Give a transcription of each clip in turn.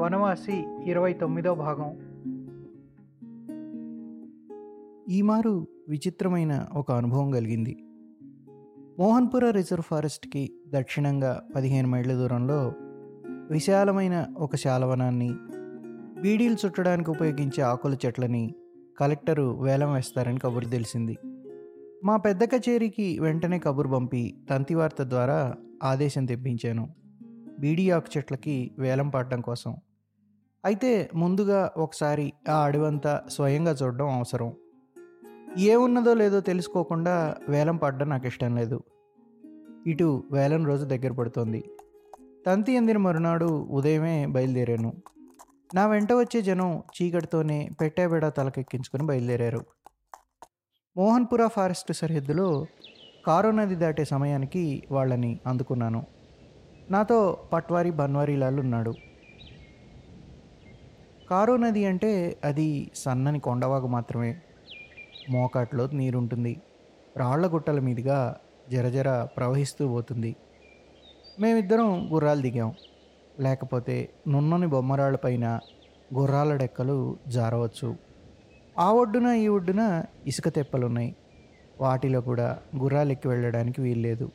వనవాసి 29వ భాగం. ఈమారు విచిత్రమైన ఒక అనుభవం కలిగింది. మోహన్పుర రిజర్వ్ ఫారెస్ట్కి దక్షిణంగా 15 మైళ్ళ దూరంలో విశాలమైన ఒక శాలవనాన్ని, బీడీలు చుట్టడానికి ఉపయోగించే ఆకుల చెట్లని కలెక్టరు వేలం వేస్తారని కబురు తెలిసింది. మా పెద్ద కచేరీకి వెంటనే కబురు పంపి తంతివార్త ద్వారా ఆదేశం తెప్పించాను బీడీ ఆకు చెట్లకి వేలం పాడడం కోసం. అయితే ముందుగా ఒకసారి ఆ అడవంతా స్వయంగా చూడడం అవసరం. ఏమున్నదో లేదో తెలుసుకోకుండా వేలం పాడడం నాకు ఇష్టం లేదు. ఇటు వేలం రోజు దగ్గర పడుతోంది. తంతి అందిన మరునాడు ఉదయమే బయలుదేరాను. నా వెంట వచ్చే జనం చీకటితోనే పెట్టేబెడా తలకెక్కించుకుని బయలుదేరారు. మోహన్పుర ఫారెస్ట్ సరిహద్దులో కారో నది దాటే సమయానికి వాళ్ళని అందుకున్నాను. నాతో పట్వారీ బన్వారీలాల్ ఉన్నాడు. కారో నది అంటే అది సన్నని కొండవాగు మాత్రమే. మోకాట్లో నీరుంటుంది. రాళ్ల గుట్టల మీదుగా జరజర ప్రవహిస్తూ పోతుంది. మేమిద్దరం గుర్రాలు దిగాం. లేకపోతే నున్నని బొమ్మరాళ్ళపైన గుర్రాల డెక్కలు జారవచ్చు. ఆ ఒడ్డున ఈ ఒడ్డున ఇసుక తెప్పలున్నాయి. వాటిలో కూడా గుర్రాలెక్కి వెళ్ళడానికి వీల్లేదు.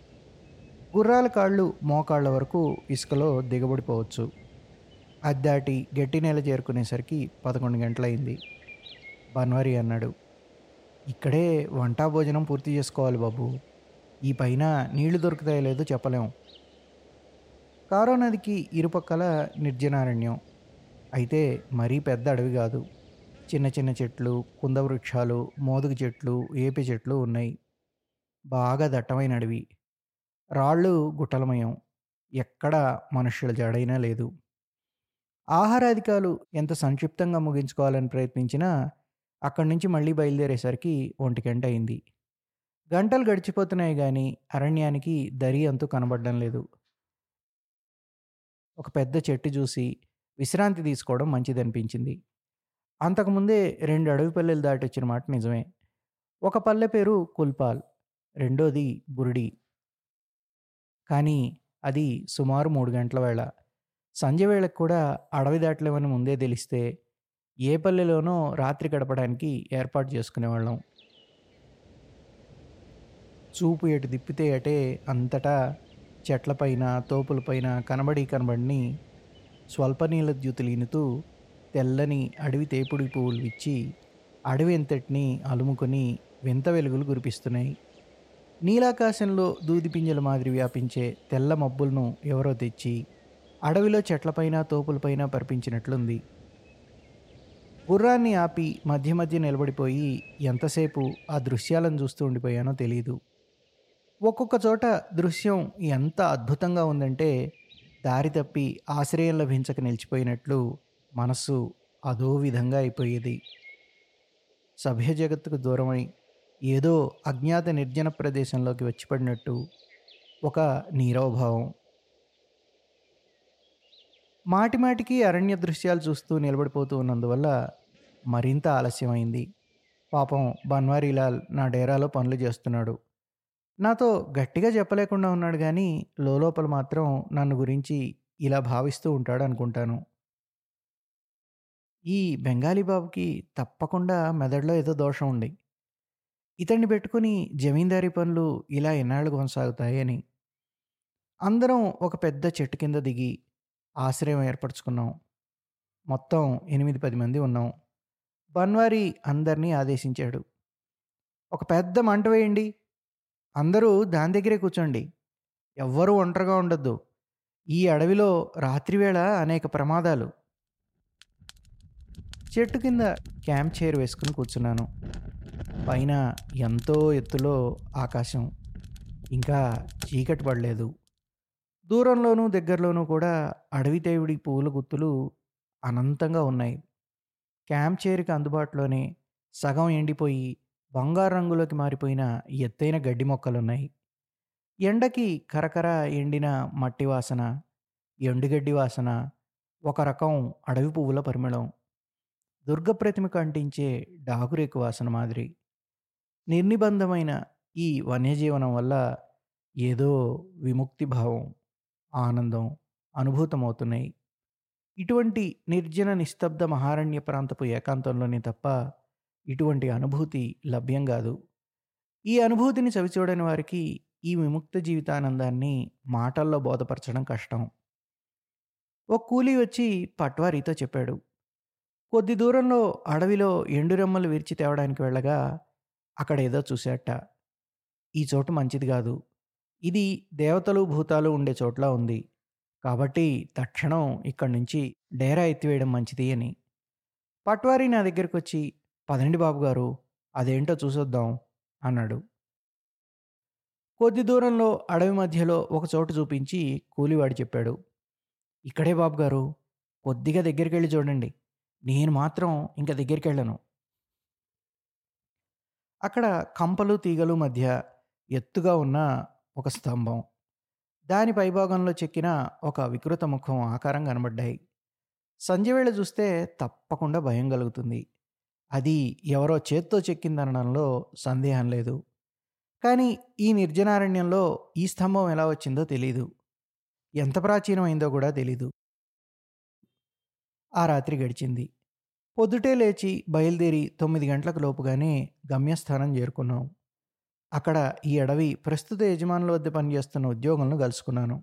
గుర్రాల కాళ్ళు మోకాళ్ళ వరకు ఇసుకలో దిగబడిపోవచ్చు. అద్దాటి గట్టి నేల చేరుకునేసరికి 11 గంటలయింది. బన్వారీ అన్నాడు, ఇక్కడే వంటా భోజనం పూర్తి చేసుకోవాలి బాబు. ఈ పైన నీళ్లు దొరుకుతాయో లేదో చెప్పలేం. కారో నదికి ఇరుపక్కల నిర్జనారణ్యం. అయితే మరీ పెద్ద అడవి కాదు. చిన్న చిన్న చెట్లు, కుంద వృక్షాలు, మోదుగు చెట్లు, ఏపి చెట్లు ఉన్నాయి. బాగా దట్టమైన అడవి. రాళ్ళు గుట్టలమయం. ఎక్కడ మనుషుల జడైనా లేదు. ఆహారాధికాలు ఎంత సంక్షిప్తంగా ముగించుకోవాలని ప్రయత్నించినా అక్కడి నుంచి మళ్ళీ బయలుదేరేసరికి 1 గంట అయింది. గంటలు గడిచిపోతున్నాయి కానీ అరణ్యానికి దరి అంతూ కనబడడం లేదు. ఒక పెద్ద చెట్టు చూసి విశ్రాంతి తీసుకోవడం మంచిదనిపించింది. అంతకుముందే 2 అడవి పల్లెలు దాటి వచ్చిన మాట నిజమే. ఒక పల్లె పేరు కుల్పాల్, రెండోది బురుడి. కానీ అది సుమారు 3 గంటల వేళ. సంజయ వేళకు కూడా అడవి దాటలేమని ముందే తెలిస్తే ఏ పల్లెలోనో రాత్రి గడపడానికి ఏర్పాటు చేసుకునేవాళ్ళం. చూపు ఎటు తిప్పితే అటే అంతటా చెట్లపైన, తోపులపైన కనబడిని స్వల్ప నీళ్ళ ద్యుతులీనుతూ తెల్లని అడవి తేపుడు పువ్వులు విచ్చి అడవి అంతటిని అలుముకొని వింత వెలుగులు కురిపిస్తున్నాయి. నీలాకాశంలో దూదిపింజల మాదిరి వ్యాపించే తెల్ల మబ్బులను ఎవరో తెచ్చి అడవిలో చెట్లపైన, తోపులపైన పరిపించినట్లుంది. గుర్రాన్ని ఆపి మధ్య మధ్య నిలబడిపోయి ఎంతసేపు ఆ దృశ్యాలను చూస్తూ ఉండిపోయానో తెలీదు. ఒక్కొక్క చోట దృశ్యం ఎంత అద్భుతంగా ఉందంటే దారి తప్పి ఆశ్రయం లభించక నిలిచిపోయినట్లు మనస్సు అదో విధంగా అయిపోయేది. సభ్య జగత్తుకు దూరమై ఏదో అజ్ఞాత నిర్జన ప్రదేశంలోకి వచ్చిపడినట్టు ఒక నీరవభావం. మాటిమాటికి అరణ్య దృశ్యాలు చూస్తూ నిలబడిపోతూ ఉన్నందువల్ల మరింత ఆలస్యమైంది. పాపం బన్వారీలాల్ నా డేరాలో పనులు చేస్తున్నాడు. నాతో గట్టిగా చెప్పలేకుండా ఉన్నాడు కానీ లోపల మాత్రం నన్ను గురించి ఇలా భావిస్తూ ఉంటాడు అనుకుంటాను. ఈ బెంగాలీ బాబుకి తప్పకుండా మెదడులో ఏదో దోషం ఉంది. ఇతన్ని పెట్టుకుని జమీందారీ పనులు ఇలా ఎన్నాళ్ళు కొనసాగుతాయి అని. అందరం ఒక పెద్ద చెట్టు కింద దిగి ఆశ్రయం ఏర్పరచుకున్నాం. మొత్తం 8-10 మంది ఉన్నాం. బన్వారీ అందరినీ ఆదేశించాడు, ఒక పెద్ద మంట వేయండి, అందరూ దాని దగ్గరే కూర్చోండి, ఎవ్వరూ ఒంటరిగా ఉండొద్దు. ఈ అడవిలో రాత్రివేళ అనేక ప్రమాదాలు. చెట్టు కింద క్యాంప్ చైర్ వేసుకుని కూర్చున్నాను. పైన ఎంతో ఎత్తులో ఆకాశం. ఇంకా చీకటి పడలేదు. దూరంలోనూ దగ్గరలోనూ కూడా అడవితేవిడి పువ్వుల గుత్తులు అనంతంగా ఉన్నాయి. క్యాంప్ చైర్కి అందుబాటులోనే సగం ఎండిపోయి బంగారు రంగులోకి మారిపోయిన ఎత్తైన గడ్డి మొక్కలున్నాయి. ఎండకి కరకర ఎండిన మట్టి వాసన, ఎండుగడ్డి వాసన, ఒక రకం అడవి పువ్వుల పరిమళం, దుర్గప్రతిమకు అంటించే డాగురేకు వాసన మాదిరి. నిర్నిబంధమైన ఈ వన్యజీవనం వల్ల ఏదో విముక్తి భావం, ఆనందం అనుభూతమవుతున్నాయి. ఇటువంటి నిర్జన నిస్తబ్ద మహారణ్య ప్రాంతపు ఏకాంతంలోనే తప్ప ఇటువంటి అనుభూతి లభ్యం కాదు. ఈ అనుభూతిని చవిచూడని వారికి ఈ విముక్త జీవితానందాన్ని మాటల్లో బోధపరచడం కష్టం. ఓ కూలీ వచ్చి పట్వారీతో చెప్పాడు, కొద్ది దూరంలో అడవిలో ఎండురెమ్మలు విరిచి తేవడానికి వెళ్ళగా అక్కడ ఏదో చూశాట. ఈ చోటు మంచిది కాదు, ఇది దేవతలు భూతాలు ఉండే చోట్లా ఉంది, కాబట్టి తక్షణం ఇక్కడి నుంచి డేరా ఎత్తివేయడం మంచిది అని. పట్వారీ నా దగ్గరకు వచ్చి, పదండి బాబుగారు, అదేంటో చూసొద్దాం అన్నాడు. కొద్ది దూరంలో అడవి మధ్యలో ఒక చోటు చూపించి కూలివాడు చెప్పాడు, ఇక్కడే బాబుగారు, కొద్దిగా దగ్గరికి వెళ్ళి చూడండి, నేను మాత్రం ఇంకా దగ్గరికి వెళ్ళను. అక్కడ కంపలు తీగలు మధ్య ఎత్తుగా ఉన్న ఒక స్తంభం, దాని పైభాగంలో చెక్కిన ఒక వికృత ముఖం ఆకారం కనబడ్డాయి. సంజయవేళ చూస్తే తప్పకుండా భయం కలుగుతుంది, అది ఎవరో చేత్తో చెక్కిందనడంలో సందేహం లేదు. కానీ ఈ నిర్జనారణ్యంలో ఈ స్తంభం ఎలా వచ్చిందో తెలీదు, ఎంత ప్రాచీనమైందో కూడా తెలీదు. ఆ రాత్రి గడిచింది. పొద్దుటే లేచి బయలుదేరి 9 గంటలకు లోపుగానే గమ్యస్థానం చేరుకున్నాం. అక్కడ ఈ అడవి ప్రస్తుత యజమానుల వద్ద పనిచేస్తున్న ఉద్యోగులను కలుసుకున్నాను.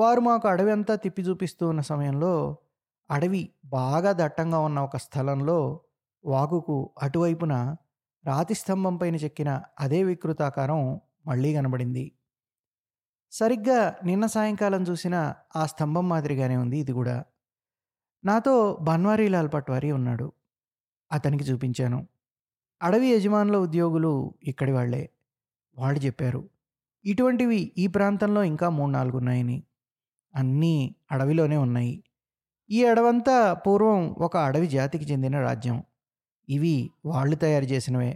వారు మాకు అడవి అంతా తిప్పి చూపిస్తూ ఉన్న సమయంలో అడవి బాగా దట్టంగా ఉన్న ఒక స్థలంలో వాగుకు అటువైపున రాతి స్తంభం పైన చెక్కిన అదే వికృతాకారం మళ్ళీ కనబడింది. సరిగ్గా నిన్న సాయంకాలం చూసిన ఆ స్తంభం మాదిరిగానే ఉంది ఇది కూడా. నాతో బన్వారీలాల్ పట్వారీ ఉన్నాడు. అతనికి చూపించాను. అడవి యజమానుల ఉద్యోగులు ఇక్కడి వాళ్లే. వాళ్ళు చెప్పారు, ఇటువంటివి ఈ ప్రాంతంలో ఇంకా 3-4 ఉన్నాయని. అన్నీ అడవిలోనే ఉన్నాయి. ఈ అడవంతా పూర్వం ఒక అడవి జాతికి చెందిన రాజ్యం. ఇవి వాళ్ళు తయారు చేసినవే.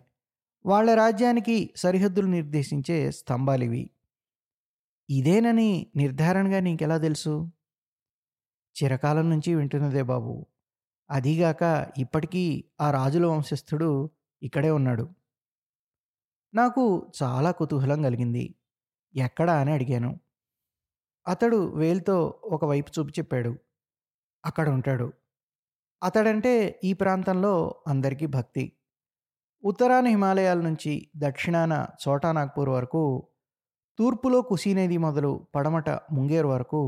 వాళ్ళ రాజ్యానికి సరిహద్దులు నిర్దేశించే స్తంభాలివి. ఇదేనని నిర్ధారణగా నీకెలా తెలుసు? చిరకాలం నుంచి వింటున్నదే బాబు. అదీగాక ఇప్పటికీ ఆ రాజుల వంశస్థుడు ఇక్కడే ఉన్నాడు. నాకు చాలా కుతూహలం కలిగింది. ఎక్కడా అని అడిగాను. అతడు వేలుతో ఒకవైపు చూపి చెప్పాడు, అక్కడ ఉంటాడు. అతడంటే ఈ ప్రాంతంలో అందరికీ భక్తి. ఉత్తరాన హిమాలయాల నుంచి దక్షిణాన ఛోటానాగ్పూర్ వరకు, తూర్పులో కుశీనది మొదలు పడమట ముంగేర్ వరకు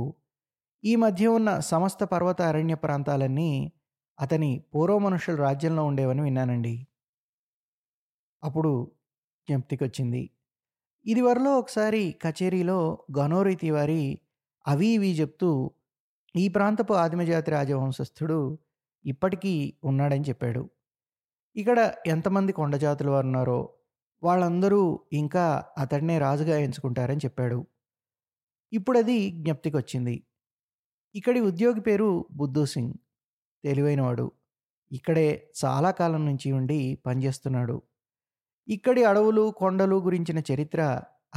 ఈ మధ్య ఉన్న సమస్త పర్వత అరణ్య ప్రాంతాలన్నీ అతని పూర్వమనుషుల రాజ్యంలో ఉండేవని విన్నానండి. అప్పుడు జ్ఞప్తికొచ్చింది, ఇదివరలో ఒకసారి కచేరీలో గనోరి తివారీ అవి ఇవి చెప్తూ ఈ ప్రాంతపు ఆదిమజాతి రాజవంశస్థుడు ఇప్పటికీ ఉన్నాడని చెప్పాడు. ఇక్కడ ఎంతమంది కొండజాతులు వారు ఉన్నారో వాళ్ళందరూ ఇంకా అతడినే రాజుగా ఎంచుకుంటారని చెప్పాడు. ఇప్పుడు అది జ్ఞప్తికొచ్చింది. ఇక్కడి ఉద్యోగి పేరు బుద్ధు సింగ్. తెలివైనవాడు. ఇక్కడే చాలా కాలం నుంచి ఉండి పనిచేస్తున్నాడు. ఇక్కడి అడవులు కొండలు గురించిన చరిత్ర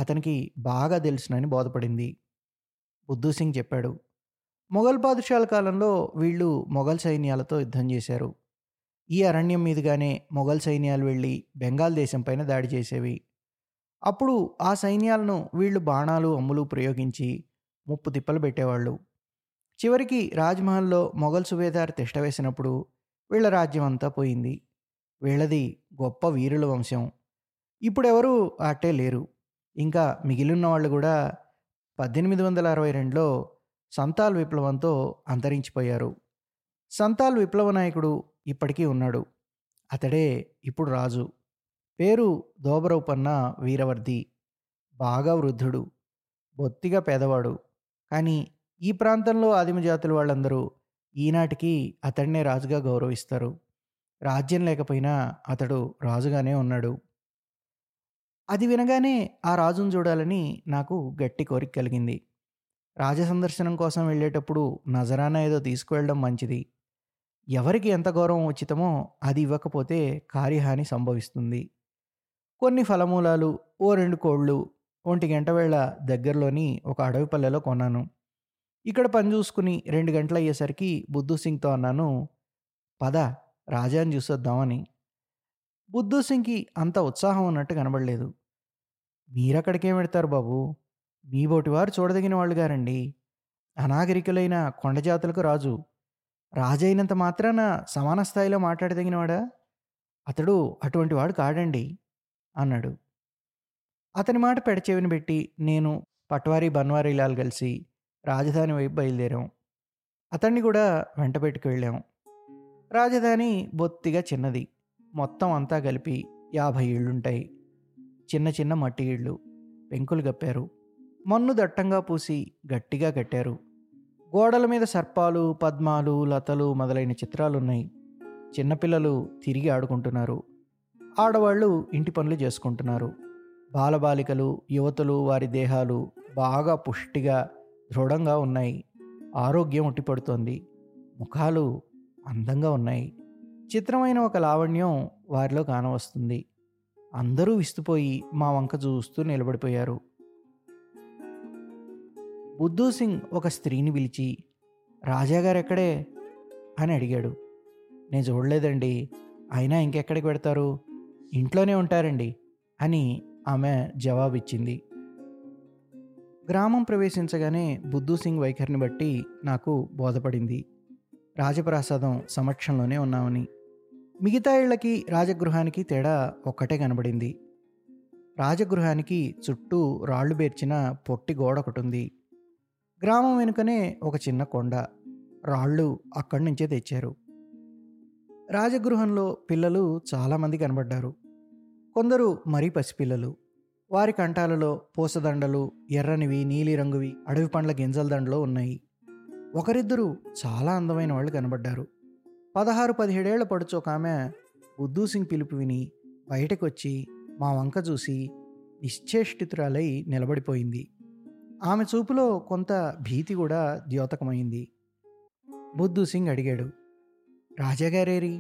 అతనికి బాగా తెలుసునని బోధపడింది. బుద్ధు సింగ్ చెప్పాడు, మొఘల్ పాదుషాల కాలంలో వీళ్ళు మొఘల్ సైన్యాలతో యుద్ధం చేశారు. ఈ అరణ్యం మీదుగానే మొఘల్ సైన్యాలు వెళ్ళి బెంగాల్ దేశంపైన దాడి చేసేవి. అప్పుడు ఆ సైన్యాలను వీళ్ళు బాణాలు అమ్ములు ప్రయోగించి ముప్పు తిప్పలు పెట్టేవాళ్ళు. చివరికి రాజ్మహల్లో మొఘల్ సుబేదార్ తిష్ట వేసినప్పుడు వీళ్ళ రాజ్యం అంతా పోయింది. వీళ్ళది గొప్ప వీరుల వంశం. ఇప్పుడెవరూ అట్టే లేరు. ఇంకా మిగిలిన వాళ్ళు కూడా 1862లో సంతాల్ విప్లవంతో అంతరించిపోయారు. సంతాల్ విప్లవ నాయకుడు ఇప్పటికీ ఉన్నాడు. అతడే ఇప్పుడు రాజు. పేరు దోబ్రు పన్న వీరవర్ధి. బాగా వృద్ధుడు, బొత్తిగా పేదవాడు. కానీ ఈ ప్రాంతంలో ఆదిమజాతుల వాళ్ళందరూ ఈనాటికి అతడినే రాజుగా గౌరవిస్తారు. రాజ్యం లేకపోయినా అతడు రాజుగానే ఉన్నాడు. అది వినగానే ఆ రాజును చూడాలని నాకు గట్టి కోరిక కలిగింది. రాజసందర్శనం కోసం వెళ్ళేటప్పుడు నజరానా ఏదో తీసుకువెళ్ళడం మంచిది. ఎవరికి ఎంత గౌరవం ఉచితమో అది ఇవ్వకపోతే కార్యహాని సంభవిస్తుంది. కొన్ని ఫలమూలాలు, 2 కోళ్ళు 1 గంట వేళ దగ్గరలోని ఒక అడవి పల్లెలో కొన్నాను. ఇక్కడ పని చూసుకుని 2 గంటలు అయ్యేసరికి బుద్ధు సింగ్తో అన్నాను, పద రాజాని చూసొద్దామని. బుద్ధు సింగ్కి అంత ఉత్సాహం ఉన్నట్టు కనబడలేదు. మీరక్కడికేం పెడతారు బాబు, మీ బోటివారు చూడదగిన వాళ్ళు గారండి, అనాగరికులైన కొండజాతులకు రాజు. రాజైనంత మాత్రాన సమాన స్థాయిలో మాట్లాడదగినవాడా? అతడు అటువంటి వాడు కాడండి అన్నాడు. అతని మాట పెడచెవిని పెట్టి నేను పట్వారీ బన్వారీలాల్ కలిసి రాజధాని వైపు బయలుదేరాం. అతన్ని కూడా వెంట పెట్టుకు వెళ్ళాము. రాజధాని బొత్తిగా చిన్నది. మొత్తం అంతా కలిపి 50 ఇళ్ళుంటాయి. చిన్న చిన్న మట్టి ఇళ్ళు, పెంకులు కప్పారు, మన్ను దట్టంగా పూసి గట్టిగా కట్టారు. గోడల మీద సర్పాలు, పద్మాలు, లతలు మొదలైన చిత్రాలున్నాయి. చిన్నపిల్లలు తిరిగి ఆడుకుంటున్నారు, ఆడవాళ్ళు ఇంటి పనులు చేసుకుంటున్నారు. బాలబాలికలు, యువతులు, వారి దేహాలు బాగా పుష్టిగా దృఢంగా ఉన్నాయి. ఆరోగ్యం ఉట్టిపడుతోంది. ముఖాలు అందంగా ఉన్నాయి. చిత్రమైన ఒక లావణ్యం వారిలో కానవస్తుంది. అందరూ విస్తుపోయి మా వంక చూస్తూ నిలబడిపోయారు. బుద్ధూ సింగ్ ఒక స్త్రీని పిలిచి, రాజాగారు ఎక్కడే అని అడిగాడు. నేను చూడలేదండి, అయినా ఇంకెక్కడికి పెడతారు, ఇంట్లోనే ఉంటారండి అని ఆమె జవాబిచ్చింది. గ్రామం ప్రవేశించగానే బుద్ధూ సింగ్ వైఖరిని బట్టి నాకు బోధపడింది రాజప్రాసాదం సమక్షంలోనే ఉన్నామని. మిగతా ఇళ్లకి రాజగృహానికి తేడా ఒక్కటే కనబడింది. రాజగృహానికి చుట్టూ రాళ్లు బేర్చిన పొట్టి గోడ ఒకటి ఉంది. గ్రామం వెనుకనే ఒక చిన్న కొండ, రాళ్ళు అక్కడి నుంచే తెచ్చారు. రాజగృహంలో పిల్లలు చాలామంది కనబడ్డారు. కొందరు మరీ పసిపిల్లలు. వారి కంఠాలలో పూసదండలు, ఎర్రనివి, నీలిరంగువి అడవి పండ్ల గింజల దండలో ఉన్నాయి. ఒకరిద్దరు చాలా అందమైన వాళ్ళు కనబడ్డారు. 16-17 ఏళ్ల పడుచోక ఆమె బుద్ధూ సింగ్ పిలుపు విని బయటకు వచ్చి మా వంక చూసి నిశ్చేష్టితురాలై నిలబడిపోయింది. ఆమె చూపులో కొంత భీతి కూడా ద్యోతకమైంది. బుద్ధూ సింగ్ అడిగాడు, రాజాగారేరి?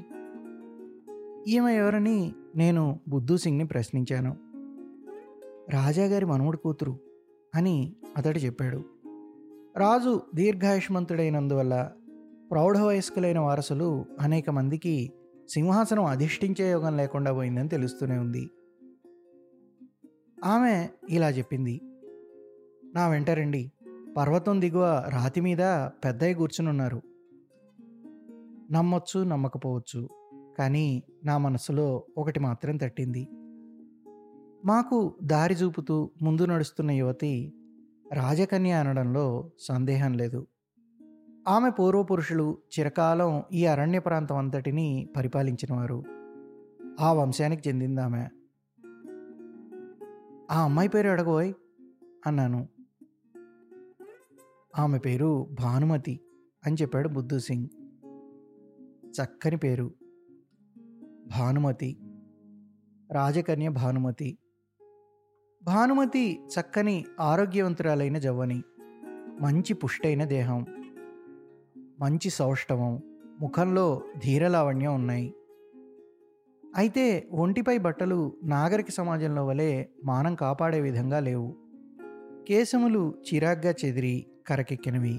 ఈమె ఎవరని నేను బుద్ధూ సింగ్ని ప్రశ్నించాను. రాజాగారి మనుమడు కూతురు అని అతడు చెప్పాడు. రాజు దీర్ఘాయుష్మంతుడైనందువల్ల ప్రౌఢవయస్కులైన వారసులు అనేక మందికి సింహాసనం అధిష్ఠించే యోగం లేకుండా పోయిందని తెలుస్తూనే ఉంది. ఆమె ఇలా చెప్పింది, నా వెంట రండి, పర్వతం దిగువ రాతి మీద పెద్దయ్య కూర్చునున్నారు. నమ్మొచ్చు, నమ్మకపోవచ్చు, కానీ నా మనసులో ఒకటి మాత్రం తట్టింది. మాకు దారి చూపుతూ ముందు నడుస్తున్న యువతి రాజకన్య అనడంలో సందేహం లేదు. ఆమె పూర్వపురుషులు చిరకాలం ఈ అరణ్య ప్రాంతం అంతటిని పరిపాలించినవారు. ఆ వంశానికి చెందింది ఆమె. ఆ అమ్మాయి పేరు అడగబోయ్ అన్నాను. ఆమె పేరు భానుమతి అని చెప్పాడు బుద్ధూ సింగ్. చక్కని పేరు, భానుమతి, రాజకన్య భానుమతి. భానుమతి చక్కని ఆరోగ్యవంతురాలైన జవ్వని, మంచి పుష్టైన దేహం, మంచి సౌష్ఠవం, ముఖంలో ధీరలావణ్యం ఉన్నాయి. అయితే ఒంటిపై బట్టలు నాగరిక సమాజంలో వలె మానం కాపాడే విధంగా లేవు. కేశములు చిరాగ్గా చెదిరి కరకెక్కినవి.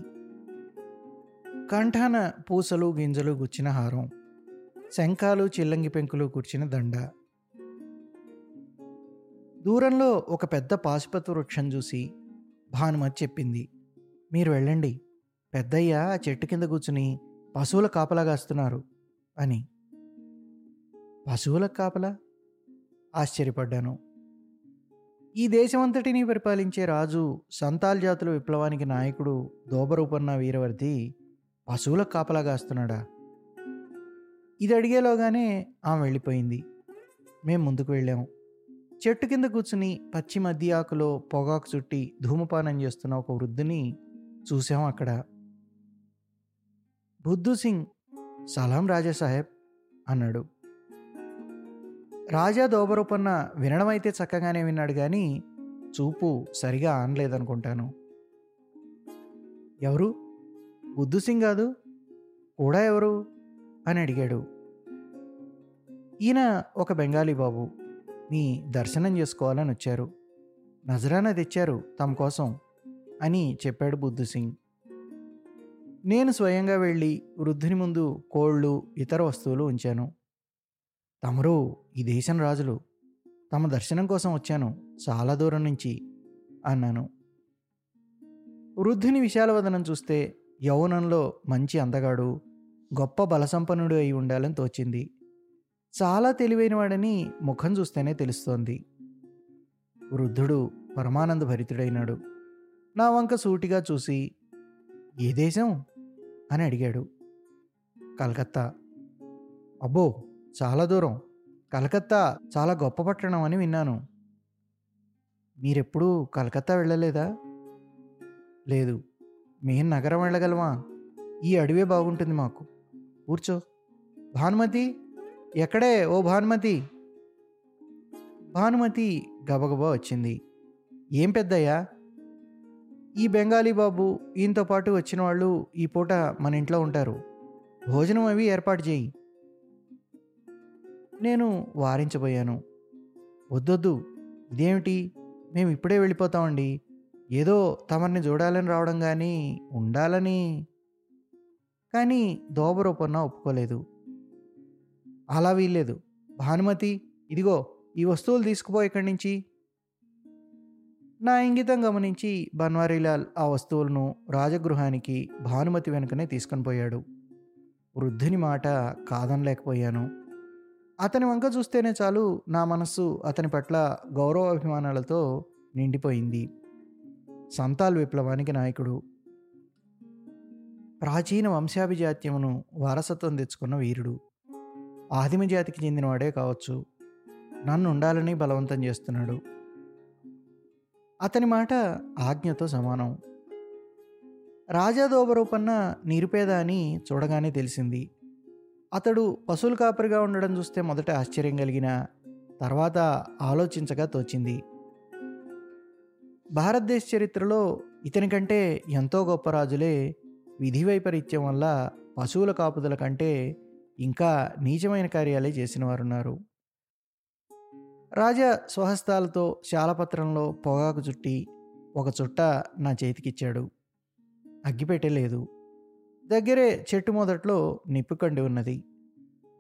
కంఠాన పూసలు గింజలు గుచ్చిన హారం, శంఖాలు చిల్లంగి పెంకులు కూర్చిన దండ. దూరంలో ఒక పెద్ద పాశుపత వృక్షం చూసి భానుమతి చెప్పింది, మీరు వెళ్ళండి, పెద్దయ్య ఆ చెట్టు కింద కూర్చుని పశువుల కాపలా కాస్తున్నారు అని. పశువుల కాపలా? ఆశ్చర్యపడ్డాను. ఈ దేశమంతటినీ పరిపాలించే రాజు, సంతాల్ జాతుల విప్లవానికి నాయకుడు దోబరు పన్న వీరవర్ధి పశువుల కాపలా కాస్తున్నాడా? ఇది అడిగేలోగానే ఆమె వెళ్ళిపోయింది. మేము ముందుకు వెళ్ళాము. చెట్టు కింద కూర్చుని పచ్చి మధ్య ఆకులో పొగాకు చుట్టి ధూమపానం చేస్తున్న ఒక వృద్ధుని చూసాం. అక్కడ బుద్ధూ సింగ్ సలాం రాజా సాహెబ్ అన్నాడు. రాజా దోబరు పన్న వినడమైతే చక్కగానే విన్నాడు, కానీ చూపు సరిగా ఆనలేదనుకుంటాను. ఎవరు? బుద్ధూ సింగ్ కాదు కూడా ఎవరు అని అడిగాడు. ఈయన ఒక బెంగాలీ బాబు, మీ దర్శనం చేసుకోవాలని వచ్చారు, నజరానా తెచ్చారు తమ కోసం అని చెప్పాడు బుద్ధూ సింగ్. నేను స్వయంగా వెళ్ళి వృద్ధుని ముందు కోళ్ళు, ఇతర వస్తువులు ఉంచాను. తమరు ఈ దేశం రాజులు, తమ దర్శనం కోసం వచ్చాను చాలా దూరం నుంచి అన్నాను. వృద్ధుని విశాలవదనం చూస్తే యౌవనంలో మంచి అందగాడు, గొప్ప బలసంపన్నుడు అయి ఉండాలని తోచింది. చాలా తెలివైనవాడని ముఖం చూస్తేనే తెలుస్తోంది. వృద్ధుడు పరమానంద భరితుడైనాడు. నా వంక సూటిగా చూసి, ఏ దేశం అని అడిగాడు. కలకత్తా. అబ్బో, చాలా దూరం. కలకత్తా చాలా గొప్ప పట్టణం అని విన్నాను. మీరెప్పుడూ కలకత్తా వెళ్ళలేదా? లేదు. మేం నగరం వెళ్ళగలమా? ఈ అడవే బాగుంటుంది మాకు. కూర్చో. భానుమతి ఎక్కడే? ఓ భానుమతి. భానుమతి గబగబా వచ్చింది. ఏం పెద్దయ్యా, ఈ బెంగాలీ బాబు ఈయనతో పాటు వచ్చిన వాళ్ళు ఈ పూట మన ఇంట్లో ఉంటారు. భోజనం అవి ఏర్పాటు చేయి. నేను వారించబోయాను. వద్దొద్దు, ఇదేమిటి, మేము ఇప్పుడే వెళ్ళిపోతామండి. ఏదో తమరిని చూడాలని రావడం కానీ ఉండాలని. కానీ దోబరు పన్న ఒప్పుకోలేదు. అలా వీల్లేదు. భానుమతి, ఇదిగో ఈ వస్తువులు తీసుకుపో ఇక్కడి నుంచి. నా ఇంగితం గమనించి బన్వారీలాల్ ఆ వస్తువులను రాజగృహానికి భానుమతి వెనుకనే తీసుకొని పోయాడు. వృద్ధుని మాట కాదనలేకపోయాను. అతని వంక చూస్తేనే చాలు నా మనస్సు అతని పట్ల గౌరవాభిమానాలతో నిండిపోయింది. సంతాల్ విప్లవానికి నాయకుడు, ప్రాచీన వంశాభిజాత్యమును వారసత్వం తెచ్చుకున్న వీరుడు, ఆదిమజాతికి చెందినవాడే కావచ్చు, నన్ను ఉండాలని బలవంతం చేస్తున్నాడు. అతని మాట ఆజ్ఞతో సమానం. రాజా దోబరు పన్న నిరుపేద అని చూడగానే తెలిసింది. అతడు పశువుల కాపరిగా ఉండడం చూస్తే మొదట ఆశ్చర్యం కలిగిన తర్వాత ఆలోచించగా తోచింది, భారతదేశ చరిత్రలో ఇతని కంటే ఎంతో గొప్ప రాజులే విధి వైపరీత్యం వల్ల పశువుల కాపుదల కంటే ఇంకా నీచమైన కార్యాలే చేసిన వారున్నారు. రాజా స్వహస్తాలతో శాలపత్రంలో పొగాకు చుట్టి ఒక చుట్ట నా చేతికిచ్చాడు. అగ్గిపెట్టలేదు. దగ్గరే చెట్టు మొదట్లో నిప్పుకండి ఉన్నది.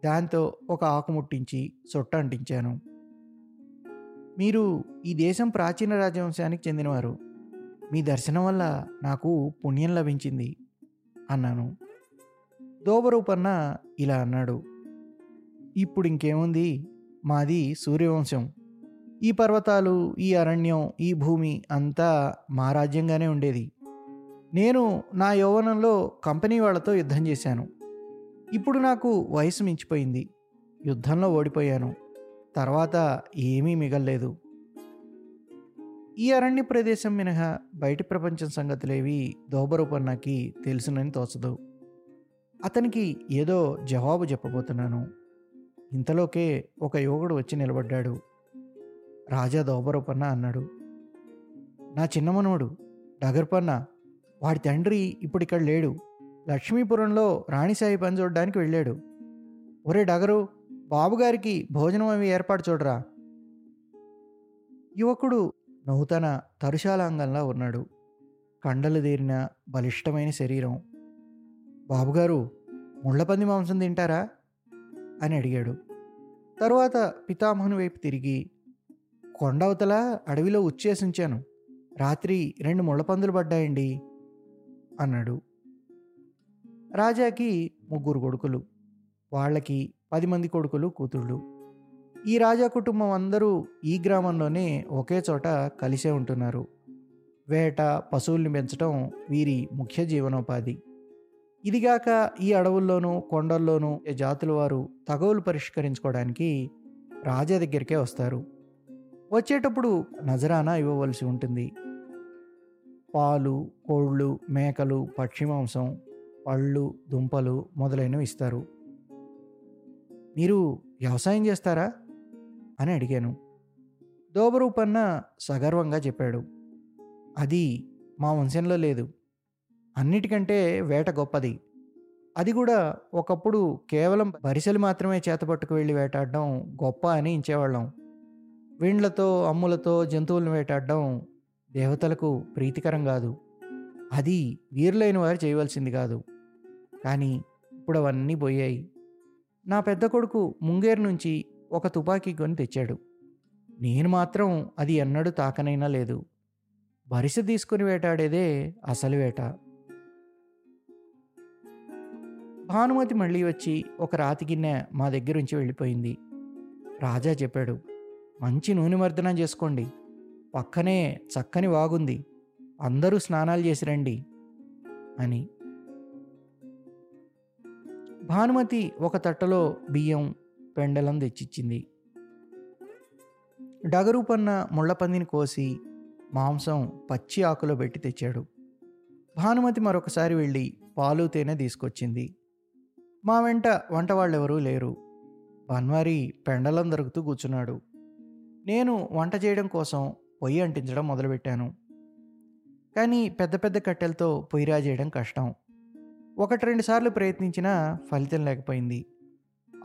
దాంతో ఒక ఆకు ముట్టించి చుట్ట అంటించాను. మీరు ఈ దేశం ప్రాచీన రాజవంశానికి చెందినవారు. మీ దర్శనం వల్ల నాకు పుణ్యం లభించింది అన్నాను. దోబరు పన్న ఇలా అన్నాడు, ఇప్పుడు ఇంకేముంది, మాది సూర్యవంశం. ఈ పర్వతాలు, ఈ అరణ్యం, ఈ భూమి అంతా మా రాజ్యంగానే ఉండేది. నేను నా యౌవనంలో కంపెనీ వాళ్ళతో యుద్ధం చేశాను. ఇప్పుడు నాకు వయసు మించిపోయింది. యుద్ధంలో ఓడిపోయాను. తర్వాత ఏమీ మిగల్లేదు. ఈ అరణ్య ప్రదేశం మినహా బయటి ప్రపంచం సంగతులేవి దోబరు పన్నకి తెలుసునని తోచదు. అతనికి ఏదో జవాబు చెప్పబోతున్నాను. ఇంతలోకే ఒక యువకుడు వచ్చి నిలబడ్డాడు. రాజా దోబరు పన్న అన్నాడు, నా చిన్నమనుడు డగరు పన్న. వాడి తండ్రి ఇప్పుడు ఇక్కడ లేడు. లక్ష్మీపురంలో రాణిసాయి పని చూడడానికి వెళ్ళాడు. ఒరే డగరు, బాబుగారికి భోజనం అవి ఏర్పాటు చూడరా. యువకుడు నూతన తరుశాలాంగంలా ఉన్నాడు. కండలు తీరిన బలిష్టమైన శరీరం. బాబుగారు, ముళ్ళపంది మాంసం తింటారా అని అడిగాడు. తరువాత పితామహుని వైపు తిరిగి, కొండవతల అడవిలో ఉచ్చేసి ఉంచాను. రాత్రి 2 ముళ్ళపందులు పడ్డాయండి అన్నాడు. రాజాకి 3 కొడుకులు, వాళ్ళకి 10 కొడుకులు కూతుళ్ళు. ఈ రాజా కుటుంబం అందరూ ఈ గ్రామంలోనే ఒకే చోట కలిసే ఉంటున్నారు. వేట, పశువుల్ని పెంచడం వీరి ముఖ్య జీవనోపాధి. ఇదిగాక ఈ అడవుల్లోనూ కొండల్లోనూ ఏ జాతుల వారు తగవులు పరిష్కరించుకోవడానికి రాజా దగ్గరికే వస్తారు. వచ్చేటప్పుడు నజరానా ఇవ్వవలసి ఉంటుంది. పాలు, కోళ్ళు, మేకలు, పక్షి మాంసం, పళ్ళు, దుంపలు మొదలైనవి ఇస్తారు. మీరు వ్యవసాయం చేస్తారా అని అడిగాను. దోబరు పన్న సగర్వంగా చెప్పాడు, అది మా వంశంలో లేదు. అన్నిటికంటే వేట గొప్పది. అది కూడా ఒకప్పుడు కేవలం బరిసెలు మాత్రమే చేతపట్టుకు వెళ్ళి వేటాడడం గొప్ప అని ఇంచేవాళ్ళం. వీండ్లతో, అమ్ములతో జంతువులను వేటాడడం దేవతలకు ప్రీతికరం కాదు. అది వీరులైన వారు చేయవలసింది కాదు. కానీ ఇప్పుడు అవన్నీ పోయాయి. నా పెద్ద కొడుకు ముంగేర్ నుంచి ఒక తుపాకీ కొని తెచ్చాడు. నేను మాత్రం అది ఎన్నడూ తాకనైనా లేదు. బరిసె తీసుకుని వేటాడేదే అసలు వేట. భానుమతి మళ్ళీ వచ్చి ఒక రాతి గిన్నె మా దగ్గర నుంచి వెళ్ళిపోయింది. రాజా చెప్పాడు, మంచి నూనె మర్దనం చేసుకోండి, పక్కనే చక్కని వాగుంది, అందరూ స్నానాలు చేసి రండి అని. భానుమతి ఒక తట్టలో బియ్యం పెండలం తెచ్చిచ్చింది. డగరు పన్న ముళ్ళపందిని కోసి మాంసం పచ్చి ఆకులో పెట్టి తెచ్చాడు. భానుమతి మరొకసారి వెళ్ళి పాలు తేనె తీసుకొచ్చింది. మా వెంట వంట వాళ్ళెవరూ లేరు. బన్వారి పెండలం దొరుకుతూ కూర్చున్నాడు. నేను వంట చేయడం కోసం పొయ్యి అంటించడం మొదలుపెట్టాను. కానీ పెద్ద పెద్ద కట్టెలతో పొయ్యి రాజేయడం కష్టం. 1-2 సార్లు ప్రయత్నించినా ఫలితం లేకపోయింది.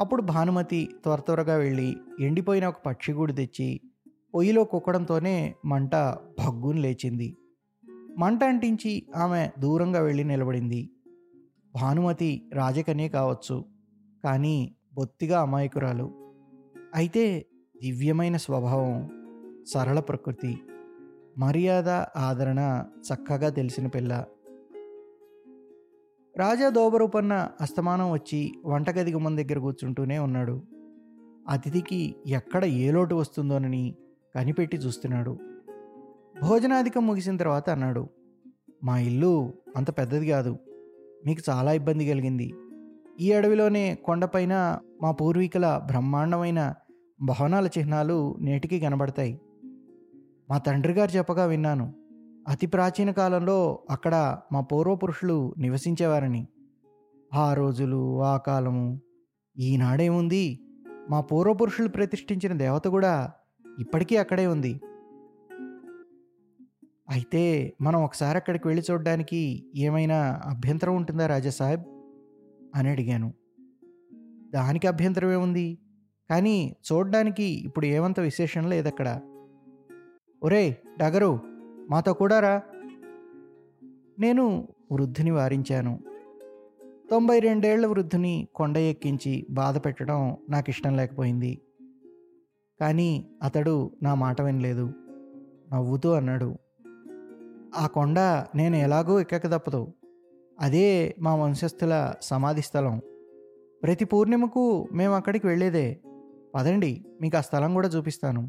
అప్పుడు భానుమతి త్వరగా వెళ్ళి ఎండిపోయిన ఒక పక్షిగూడు తెచ్చి పొయ్యిలో కుక్కడంతోనే మంట భగ్గును లేచింది. మంట అంటించి ఆమె దూరంగా వెళ్ళి నిలబడింది. భానుమతి రాజకన్యే కావచ్చు, కానీ బొత్తిగా అమాయకురాలు. అయితే దివ్యమైన స్వభావం, సరళ ప్రకృతి, మర్యాద, ఆదరణ చక్కగా తెలిసిన పిల్ల. రాజా దోబరు పన్న అస్తమానం వచ్చి వంటగది గుమ్మం దగ్గర కూర్చుంటూనే ఉన్నాడు. అతిథికి ఎక్కడ ఏ లోటు వస్తుందోనని కనిపెట్టి చూస్తున్నాడు. భోజనాధికం ముగిసిన తర్వాత అన్నాడు, మా ఇల్లు అంత పెద్దది కాదు, మీకు చాలా ఇబ్బంది కలిగింది. ఈ అడవిలోనే కొండపైన మా పూర్వీకుల బ్రహ్మాండమైన భవనాల చిహ్నాలు నేటికి కనబడతాయి. మా తండ్రి గారు చెప్పగా విన్నాను, అతి ప్రాచీన కాలంలో అక్కడ మా పూర్వపురుషులు నివసించేవారని. ఆ రోజులు, ఆ కాలము, ఈనాడేముంది? మా పూర్వపురుషులు ప్రతిష్ఠించిన దేవత కూడా ఇప్పటికీ అక్కడే ఉంది. అయితే మనం ఒకసారి అక్కడికి వెళ్ళి చూడడానికి ఏమైనా అభ్యంతరం ఉంటుందా రాజాసాహెబ్ అని అడిగాను. దానికి అభ్యంతరం ఏముంది, కానీ చూడడానికి ఇప్పుడు ఏమంత విశేషం లేదక్కడ. ఒరే డగరు, మాతో కూడా రా. నేను వృద్ధుని వారించాను. 92 ఏళ్ల వృద్ధుని కొండ ఎక్కించి బాధ పెట్టడం నాకు ఇష్టం లేకపోయింది. కానీ అతడు నా మాట వినలేదు. నవ్వుతూ అన్నాడు, ఆ కొండ నేను ఎలాగో ఎక్కక తప్పదు. అదే మా వంశస్థుల సమాధి స్థలం. ప్రతి పూర్ణిమకు మేము అక్కడికి వెళ్ళేదే. పదండి, మీకు ఆ స్థలం కూడా చూపిస్తాను.